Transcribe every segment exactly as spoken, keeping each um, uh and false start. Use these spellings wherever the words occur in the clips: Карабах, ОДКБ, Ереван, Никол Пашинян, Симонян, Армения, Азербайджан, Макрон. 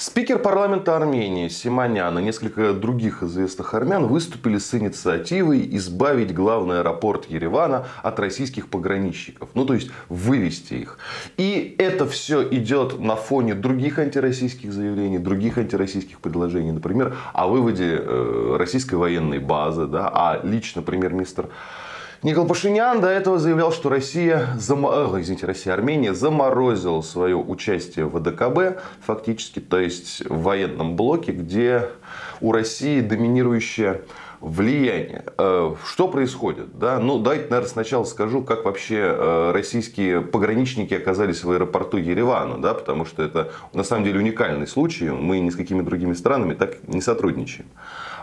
Спикер парламента Армении Симонян и несколько других известных армян выступили с инициативой избавить главный аэропорт Еревана от российских пограничников. Ну, то есть вывести их. И это все идет на фоне других антироссийских заявлений, других антироссийских предложений. Например, о выводе российской военной базы. Да? А лично премьер-министр Никол Пашинян до этого заявлял, что Россия, зам... Ой, извините, Россия, Армения заморозила свое участие в о дэ ка бэ, фактически, то есть в военном блоке, где у России доминирующее влияние. Что происходит? Да? Ну, давайте, наверное, сначала скажу, как вообще российские пограничники оказались в аэропорту Еревана, да? Потому что это на самом деле уникальный случай, мы ни с какими другими странами так не сотрудничаем.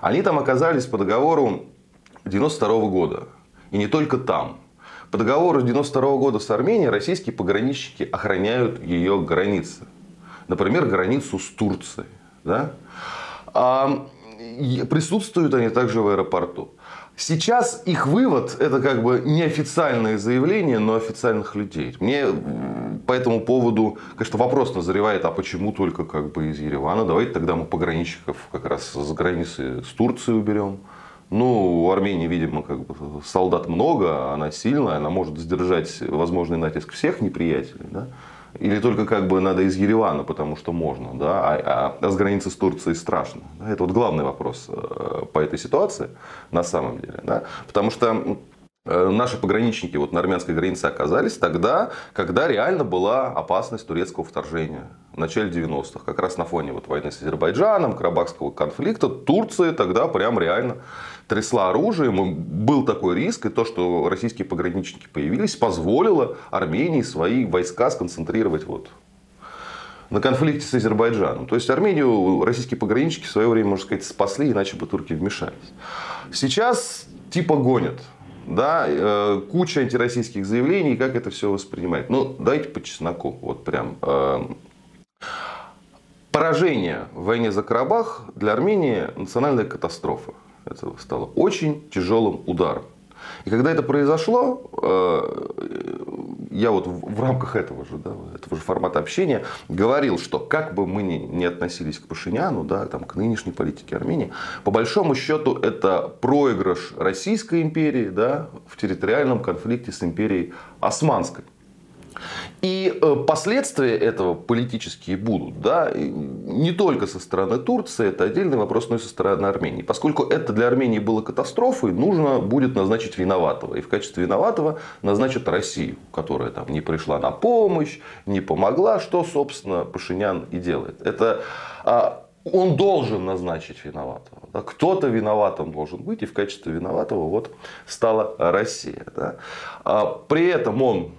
Они там оказались по договору девяносто второго года. И не только там. По договору девяносто второго года с Арменией российские пограничники охраняют ее границы. Например, границу с Турцией. Да? А присутствуют они также в аэропорту. Сейчас их вывод — это как бы неофициальное заявление, но официальных людей. Мне по этому поводу, конечно, вопрос назревает, а почему только как бы из Еревана? Давайте тогда мы пограничников как раз с границы с Турцией уберем. Ну, у Армении, видимо, как бы солдат много, она сильная, она может сдержать возможный натиск всех неприятелей, да? Или только как бы надо из Еревана, потому что можно, да? а, а, а с границы с Турцией страшно. Да? Это вот главный вопрос по этой ситуации на самом деле, да? Потому что наши пограничники вот на армянской границе оказались тогда, когда реально была опасность турецкого вторжения. В начале девяностых, как раз на фоне вот войны с Азербайджаном, Карабахского конфликта, Турция тогда прям реально трясла оружием. Был такой риск, и то, что российские пограничники появились, позволило Армении свои войска сконцентрировать вот на конфликте с Азербайджаном. То есть Армению российские пограничники в свое время, можно сказать, спасли, иначе бы турки вмешались. Сейчас типа гонят. Да, куча антироссийских заявлений, как это все воспринимать. Ну, давайте по чесноку. Вот прям. Поражение в войне за Карабах для Армении — национальная катастрофа. Это стало очень тяжелым ударом. И когда это произошло, я вот в рамках этого же, да, этого же формата общения говорил, что как бы мы ни относились к Пашиняну, да, там, к нынешней политике Армении, по большому счету это проигрыш Российской империи, да, в территориальном конфликте с империей Османской. И последствия этого политические будут, да, не только со стороны Турции, это отдельный вопрос, но и со стороны Армении. Поскольку это для Армении было катастрофой, нужно будет назначить виноватого. И в качестве виноватого назначат Россию, которая там не пришла на помощь, не помогла, что, собственно, Пашинян и делает. Это... Он должен назначить виноватого. Да? Кто-то виноватым должен быть, и в качестве виноватого вот стала Россия. Да? При этом он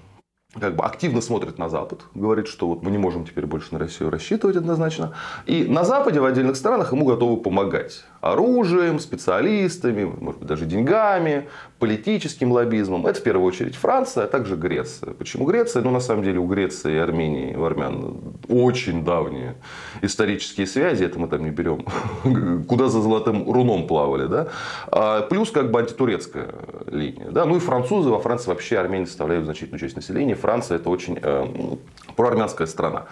как бы активно смотрит на Запад, говорит, что вот мы не можем теперь больше на Россию рассчитывать однозначно. И на Западе в отдельных странах ему готовы помогать оружием, специалистами, может быть, даже деньгами, политическим лоббизмом. Это в первую очередь Франция, а также Греция. Почему Греция? Ну, на самом деле, у Греции и Армении, у армян очень давние исторические связи. Это мы там не берем, куда за золотым руном плавали. Да? А плюс как бы антитурецкая линия. Да? Ну и французы. Во Франции вообще армяне составляют значительную часть населения. Франция — это очень э, проармянская страна.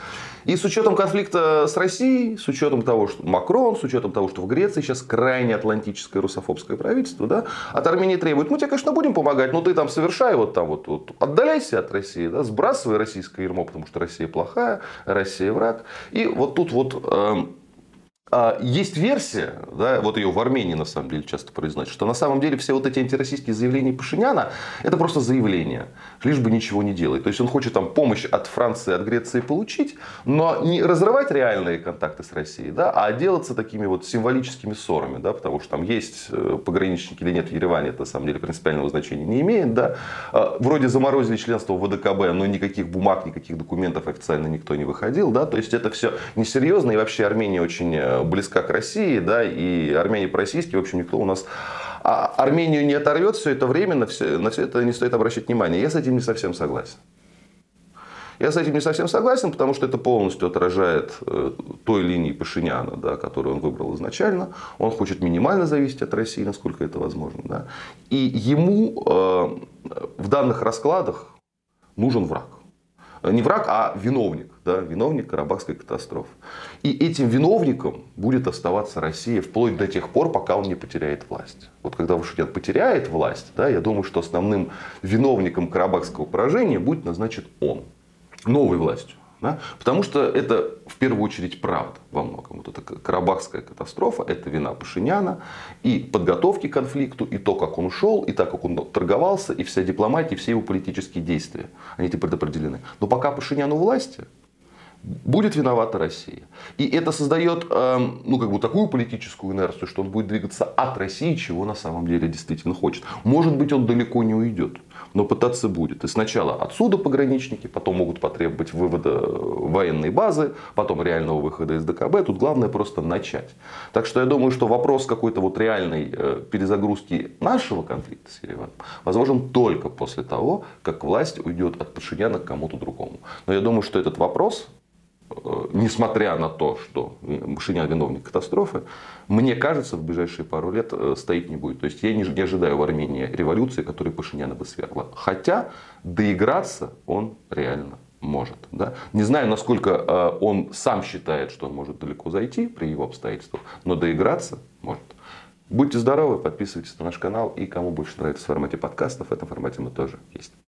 И с учетом конфликта с Россией, с учетом того, что Макрон, с учетом того, что в Греции сейчас крайне атлантическое русофобское правительство, да, от Армении требует: мы тебе, конечно, будем помогать, но ты там совершай вот там вот, вот отдаляйся от России, да, сбрасывай российское ярмо, потому что Россия плохая, Россия враг. И вот тут вот э, э, есть версия, да, вот ее в Армении на самом деле часто произносят, что на самом деле все вот эти антироссийские заявления Пашиняна — это просто заявление, лишь бы ничего не делать. То есть он хочет там помощь от Франции, от Греции получить, но не разрывать реальные контакты с Россией, да, а делаться такими вот символическими ссорами, да, потому что там есть пограничники или нет в Ереване, это на самом деле принципиального значения не имеет, да. Вроде заморозили членство в о дэ ка бэ, но никаких бумаг, никаких документов официально никто не выходил, да, то есть это все несерьезно, и вообще Армения очень близка к России, да, и армяне по-российски, в общем, никто у нас... А Армению не оторвет все это время, на все, на все это не стоит обращать внимание. Я с этим не совсем согласен. Я с этим не совсем согласен, потому что это полностью отражает той линии Пашиняна, да, которую он выбрал изначально. Он хочет минимально зависеть от России, насколько это возможно. Да. И ему э, в данных раскладах нужен враг. не враг, а виновник, да, виновник Карабахской катастрофы. И этим виновником будет оставаться Россия вплоть до тех пор, пока он не потеряет власть. Вот когда Вашингтон потеряет власть, да, я думаю, что основным виновником Карабахского поражения будет назначен он, новой властью. Да? Потому что это в первую очередь правда во многом. Вот эта Карабахская катастрофа, это вина Пашиняна и подготовки к конфликту, и то, как он ушел, и так, как он торговался, и вся дипломатия, и все его политические действия. Они теперь предопределены. Но пока Пашинян у власти, будет виновата Россия. И это создает эм, ну, как бы такую политическую инерцию, что он будет двигаться от России, чего на самом деле действительно хочет. Может быть, он далеко не уйдет. Но пытаться будет. И сначала отсюда пограничники, потом могут потребовать вывода военной базы, потом реального выхода из ДКБ. Тут главное просто начать. Так что я думаю, что вопрос какой-то вот реальной перезагрузки нашего конфликта с Ереваном возможен только после того, как власть уйдет от Пашиняна к кому-то другому. Но я думаю, что этот вопрос, несмотря на то, что Пашинян виновник катастрофы, мне кажется, в ближайшие пару лет стоит не будет. То есть я не ожидаю в Армении революции, которая Пашиняна бы свергла. Хотя доиграться он реально может. Да? Не знаю, насколько он сам считает, что он может далеко зайти при его обстоятельствах, но доиграться может. Будьте здоровы, подписывайтесь на наш канал. И кому больше нравится в формате подкастов, в этом формате мы тоже есть.